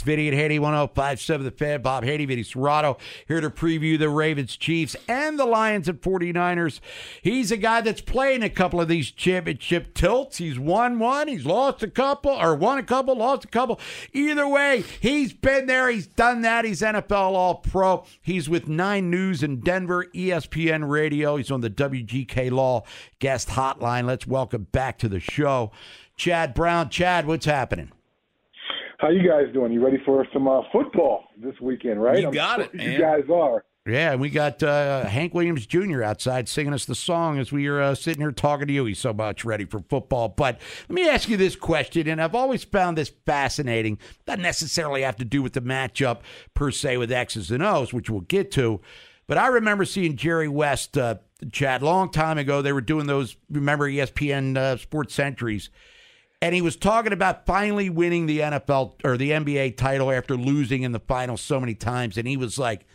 It's Vinny and Haiti, 105.7 The Fan. Bob Haiti, Vinny Serrato, here to preview the Ravens, Chiefs, and the Lions and 49ers. He's a guy that's playing a couple of these championship tilts. He's won one, he's lost a couple, or won a couple, lost a couple. Either way, he's been there, he's done that. He's NFL All-Pro. He's with 9 News in Denver, ESPN Radio. He's on the WGK Law guest hotline. Let's welcome back to the show, Chad Brown. Chad, what's happening? How you guys doing? You ready for some football this weekend, right? You got it, man. You guys are. Yeah, we got Hank Williams Jr. outside singing us the song as we are sitting here talking to you. He's so much ready for football. But let me ask you this question, and I've always found this fascinating. Not necessarily have to do with the matchup per se with X's and O's, which we'll get to. But I remember seeing Jerry West, Chad, long time ago. They were doing those, remember, ESPN Sports Centuries. And he was talking about finally winning the NFL or the NBA title after losing in the finals so many times. And he was like,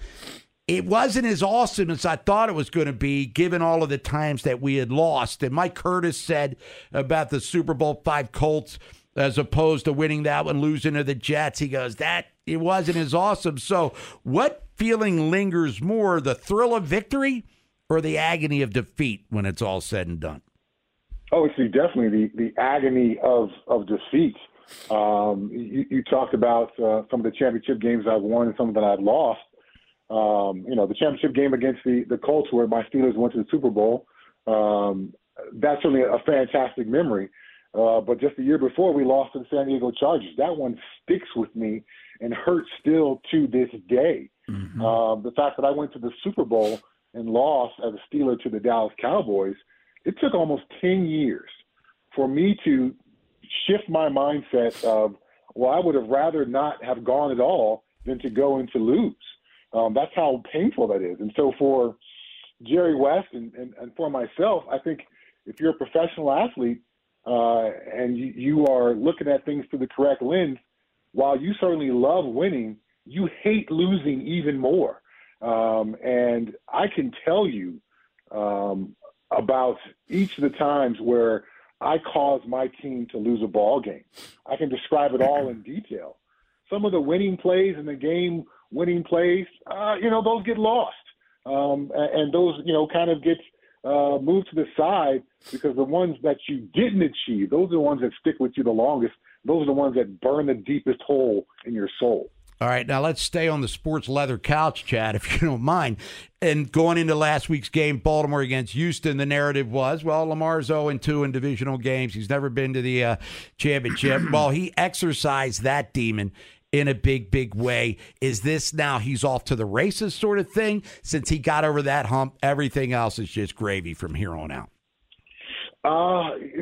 it wasn't as awesome as I thought it was going to be, given all of the times that we had lost. And Mike Curtis said about the Super Bowl V Colts, as opposed to winning that one, losing to the Jets. He goes, that it wasn't as awesome. So what feeling lingers more, the thrill of victory or the agony of defeat when it's all said and done? Oh, it's definitely the agony of defeat. You talked about some of the championship games I've won and some that I've lost. You know, the championship game against the Colts where my Steelers went to the Super Bowl, that's certainly a fantastic memory. But just the year before, we lost to the San Diego Chargers. That one sticks with me and hurts still to this day. Mm-hmm. The fact that I went to the Super Bowl and lost as a Steeler to the Dallas Cowboys, it took almost 10 years for me to shift my mindset of, well, I would have rather not have gone at all than to go and to lose. That's how painful that is. And so for Jerry West and for myself, I think if you're a professional athlete and you are looking at things through the correct lens, while you certainly love winning, you hate losing even more. And I can tell you about each of the times where I caused my team to lose a ball game. I can describe it all in detail. Some of the winning plays and the game-winning plays, you know, those get lost. And those, you know, kind of get moved to the side because the ones that you didn't achieve, those are the ones that stick with you the longest. Those are the ones that burn the deepest hole in your soul. All right, now let's stay on the sports leather couch, Chad, if you don't mind. And going into last week's game, Baltimore against Houston, the narrative was, well, Lamar's 0-2 in divisional games. He's never been to the championship. Well, he exercised that demon in a big, big way. Is this now he's off to the races sort of thing? Since he got over that hump, everything else is just gravy from here on out.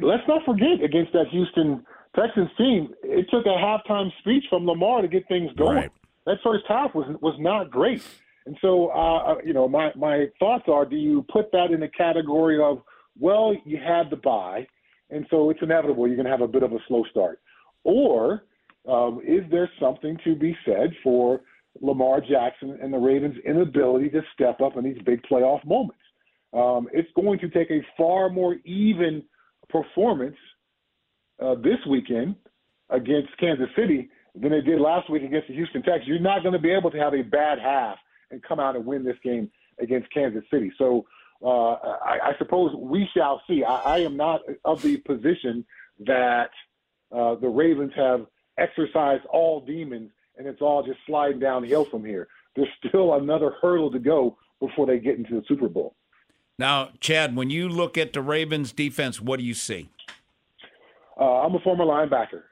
Let's not forget against that Houston Texans team, it took a halftime speech from Lamar to get things going. Right. That first half was not great. And so, you know, my thoughts are, do you put that in the category of, well, you had the bye, and so it's inevitable you're going to have a bit of a slow start? Or is there something to be said for Lamar Jackson and the Ravens' inability to step up in these big playoff moments? It's going to take a far more even performance this weekend against Kansas City than they did last week against the Houston Texans. You're not going to be able to have a bad half and come out and win this game against Kansas City. So I suppose we shall see. I am not of the position that the Ravens have exercised all demons and it's all just sliding downhill from here. There's still another hurdle to go before they get into the Super Bowl. Now, Chad, when you look at the Ravens' defense, what do you see? I'm a former linebacker.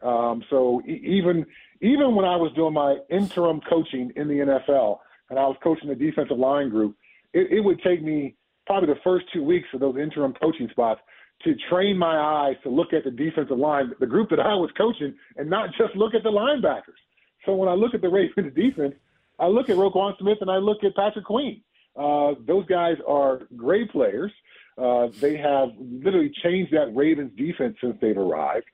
So even when I was doing my interim coaching in the NFL and I was coaching the defensive line group, it would take me probably the first 2 weeks of those interim coaching spots to train my eyes to look at the defensive line, the group that I was coaching, and not just look at the linebackers. So when I look at the Ravens' defense, I look at Roquan Smith and I look at Patrick Queen. Those guys are great players. They have literally changed that Ravens defense since they've arrived.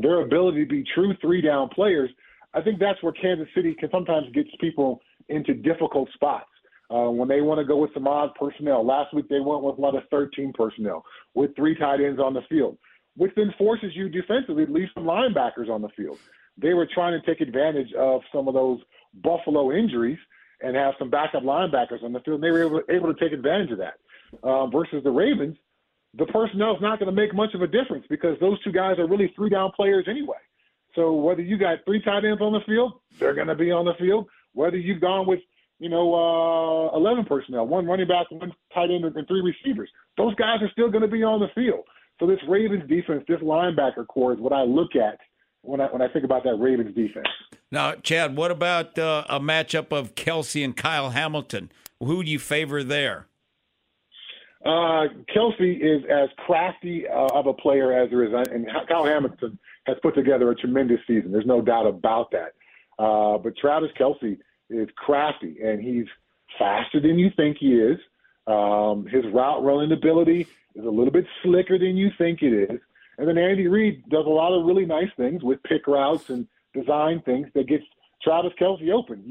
Their ability to be true three-down players, I think that's where Kansas City can sometimes get people into difficult spots when they want to go with some odd personnel. Last week they went with a lot of 13 personnel with three tight ends on the field, which then forces you defensively to leave some linebackers on the field. They were trying to take advantage of some of those Buffalo injuries and have some backup linebackers on the field, and they were able to take advantage of that. Versus the Ravens, the personnel is not going to make much of a difference because those two guys are really three-down players anyway. So whether you got three tight ends on the field, they're going to be on the field. Whether you've gone with, 11 personnel, one running back, one tight end, and three receivers, those guys are still going to be on the field. So this Ravens defense, this linebacker core is what I look at when I think about that Ravens defense. Now, Chad, what about a matchup of Kelce and Kyle Hamilton? Who do you favor there? Kelce is as crafty of a player as there is, and Kyle Hamilton has put together a tremendous season. There's no doubt about that. But Travis Kelce is crafty, and he's faster than you think he is. His route running ability is a little bit slicker than you think it is. And then Andy Reid does a lot of really nice things with pick routes and design things that gets Travis Kelce open.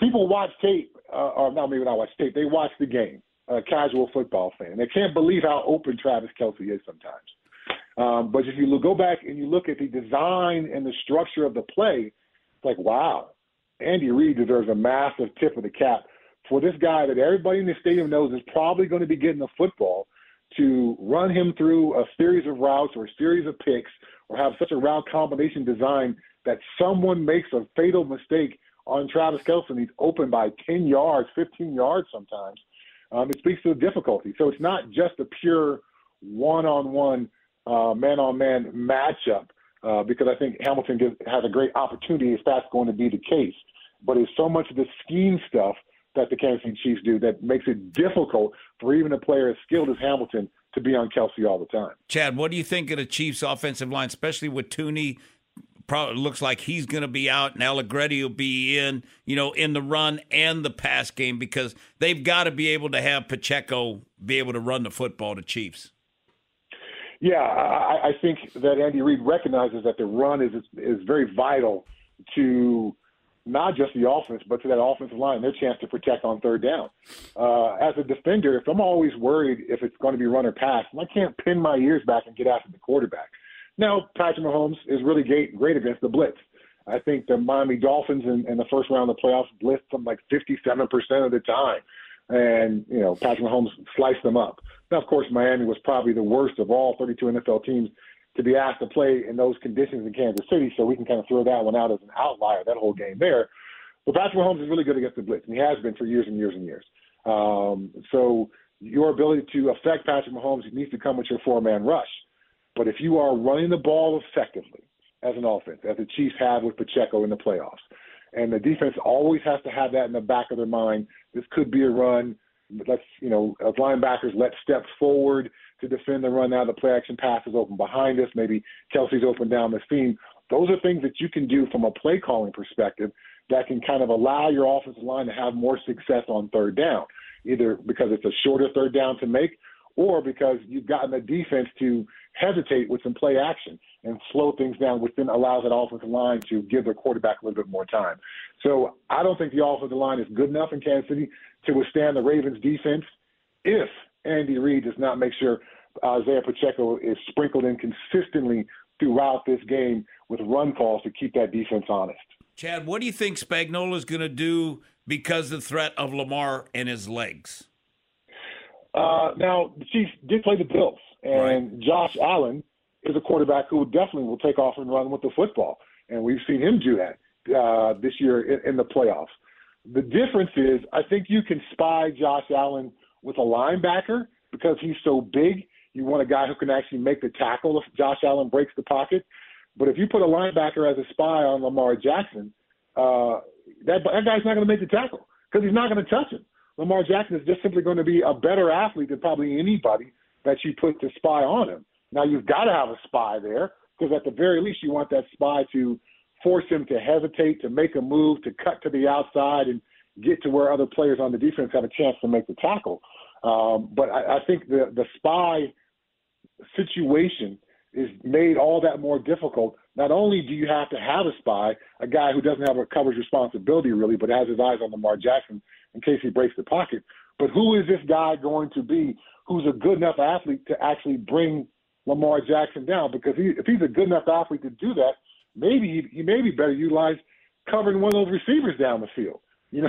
People watch tape, or no, maybe not watch tape. They watch the game. A casual football fan. They can't believe how open Travis Kelce is sometimes. But if you go back and you look at the design and the structure of the play, it's like, wow, Andy Reid deserves a massive tip of the cap for this guy that everybody in the stadium knows is probably going to be getting the football to run him through a series of routes or a series of picks or have such a route combination design that someone makes a fatal mistake on Travis Kelce and he's open by 10 yards, 15 yards sometimes. It speaks to the difficulty. So it's not just a pure one-on-one, man-on-man matchup because I think Hamilton has a great opportunity if that's going to be the case. But it's so much of the scheme stuff that the Kansas City Chiefs do that makes it difficult for even a player as skilled as Hamilton to be on Kelce all the time. Chad, what do you think of the Chiefs' offensive line, especially with Tooney? Probably looks like he's going to be out and Allegretti will be in, in the run and the pass game because they've got to be able to have Pacheco be able to run the football to Chiefs. Yeah, I think that Andy Reid recognizes that the run is very vital to not just the offense, but to that offensive line, their chance to protect on third down. As a defender, if I'm always worried if it's going to be run or pass, I can't pin my ears back and get after the quarterback. Now, Patrick Mahomes is really great against the blitz. I think the Miami Dolphins in the first round of the playoffs blitzed them like 57% of the time. And, Patrick Mahomes sliced them up. Now, of course, Miami was probably the worst of all 32 NFL teams to be asked to play in those conditions in Kansas City, so we can kind of throw that one out as an outlier, that whole game there. But Patrick Mahomes is really good against the blitz, and he has been for years and years and years. So your ability to affect Patrick Mahomes needs to come with your four-man rush. But if you are running the ball effectively as an offense, as the Chiefs have with Pacheco in the playoffs, and the defense always has to have that in the back of their mind, this could be a run. Let's, linebackers let step forward to defend the run. Now the play action pass is open behind us. Maybe Kelce's open down the seam. Those are things that you can do from a play calling perspective that can kind of allow your offensive line to have more success on third down, either because it's a shorter third down to make or because you've gotten the defense to hesitate with some play action. and slow things down, which then allows that offensive line to give their quarterback a little bit more time. So I don't think the offensive line is good enough in Kansas City to withstand the Ravens' defense if Andy Reid does not make sure Isaiah Pacheco is sprinkled in consistently throughout this game with run calls to keep that defense honest. Chad, what do you think Spagnuolo is going to do because of the threat of Lamar and his legs? Now, the Chiefs did play the Bills, and right. Josh Allen is a quarterback who definitely will take off and run with the football, and we've seen him do that this year in the playoffs. The difference is I think you can spy Josh Allen with a linebacker because he's so big. You want a guy who can actually make the tackle if Josh Allen breaks the pocket. But if you put a linebacker as a spy on Lamar Jackson, that guy's not going to make the tackle because he's not going to touch him. Lamar Jackson is just simply going to be a better athlete than probably anybody that you put to spy on him. Now, you've got to have a spy there because at the very least you want that spy to force him to hesitate, to make a move, to cut to the outside and get to where other players on the defense have a chance to make the tackle. But I think the spy situation is made all that more difficult. Not only do you have to have a spy, a guy who doesn't have a coverage responsibility really, but has his eyes on Lamar Jackson in case he breaks the pocket. But who is this guy going to be who's a good enough athlete to actually bring Lamar Jackson down? Because if he's a good enough athlete to do that, maybe he may be better utilized covering one of those receivers down the field. You know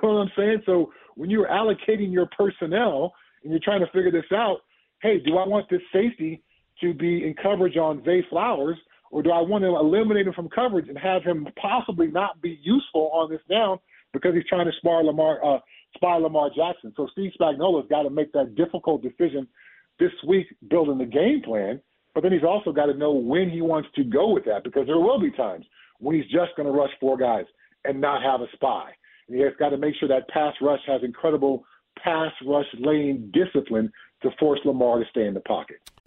what I'm saying? So when you're allocating your personnel and you're trying to figure this out, hey, do I want this safety to be in coverage on Zay Flowers, or do I want to eliminate him from coverage and have him possibly not be useful on this down because he's trying to spy Lamar Jackson? So Steve Spagnuolo's got to make that difficult decision this week building the game plan, but then he's also got to know when he wants to go with that because there will be times when he's just going to rush four guys and not have a spy. And he has got to make sure that pass rush has incredible pass rush lane discipline to force Lamar to stay in the pocket.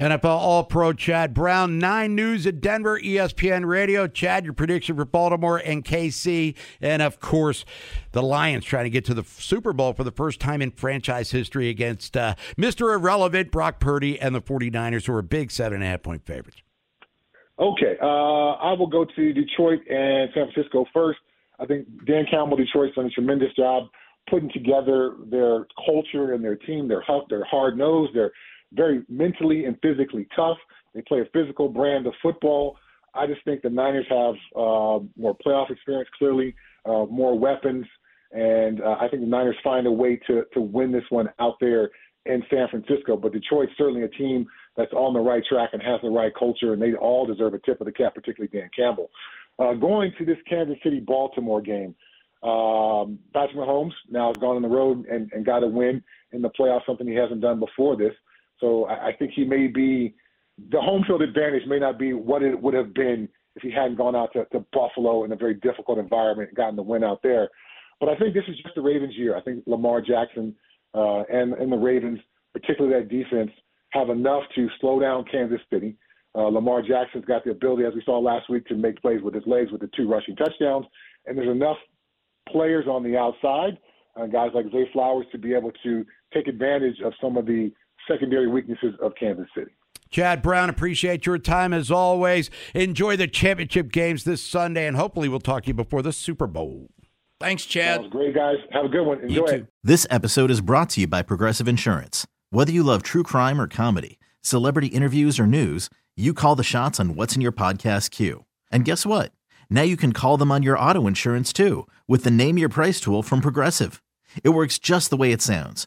NFL All-Pro Chad Brown, 9 News at Denver, ESPN Radio. Chad, your prediction for Baltimore and KC. And, of course, the Lions trying to get to the Super Bowl for the first time in franchise history against Mr. Irrelevant, Brock Purdy, and the 49ers, who are big 7.5-point favorites. Okay, I will go to Detroit and San Francisco first. I think Dan Campbell, Detroit's done a tremendous job putting together their culture and their team. They're tough, they're hard-nosed, they're very mentally and physically tough. They play a physical brand of football. I just think the Niners have more playoff experience, clearly, more weapons, and I think the Niners find a way to win this one out there in San Francisco. But Detroit's certainly a team that's on the right track and has the right culture, and they all deserve a tip of the cap, particularly Dan Campbell. Going to this Kansas City-Baltimore game, Patrick Mahomes now has gone on the road and got a win in the playoffs, something he hasn't done before this. So I think he may be – the home field advantage may not be what it would have been if he hadn't gone out to Buffalo in a very difficult environment and gotten the win out there. But I think this is just the Ravens' year. I think Lamar Jackson and the Ravens, particularly that defense, have enough to slow down Kansas City. Lamar Jackson's got the ability, as we saw last week, to make plays with his legs with the 2 rushing touchdowns. And there's enough players on the outside, guys like Zay Flowers, to be able to take advantage of some of the secondary weaknesses of Kansas City. Chad Brown, appreciate your time as always. Enjoy the championship games this Sunday, and hopefully we'll talk to you before the Super Bowl. Thanks, Chad. Sounds great, guys. Have a good one. Enjoy it. This episode is brought to you by Progressive Insurance. Whether you love true crime or comedy, celebrity interviews or news, you call the shots on what's in your podcast queue. And guess what? Now you can call them on your auto insurance, too, with the Name Your Price tool from Progressive. It works just the way it sounds.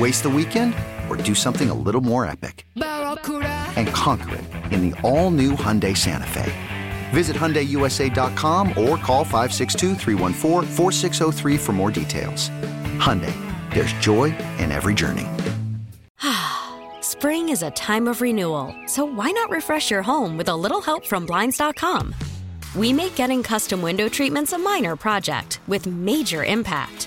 Waste the weekend, or do something a little more epic and conquer it in the all-new Hyundai Santa Fe? Visit HyundaiUSA.com or call 562-314-4603 for more details. Hyundai, there's joy in every journey. Spring is a time of renewal, so why not refresh your home with a little help from Blinds.com? We make getting custom window treatments a minor project with major impact.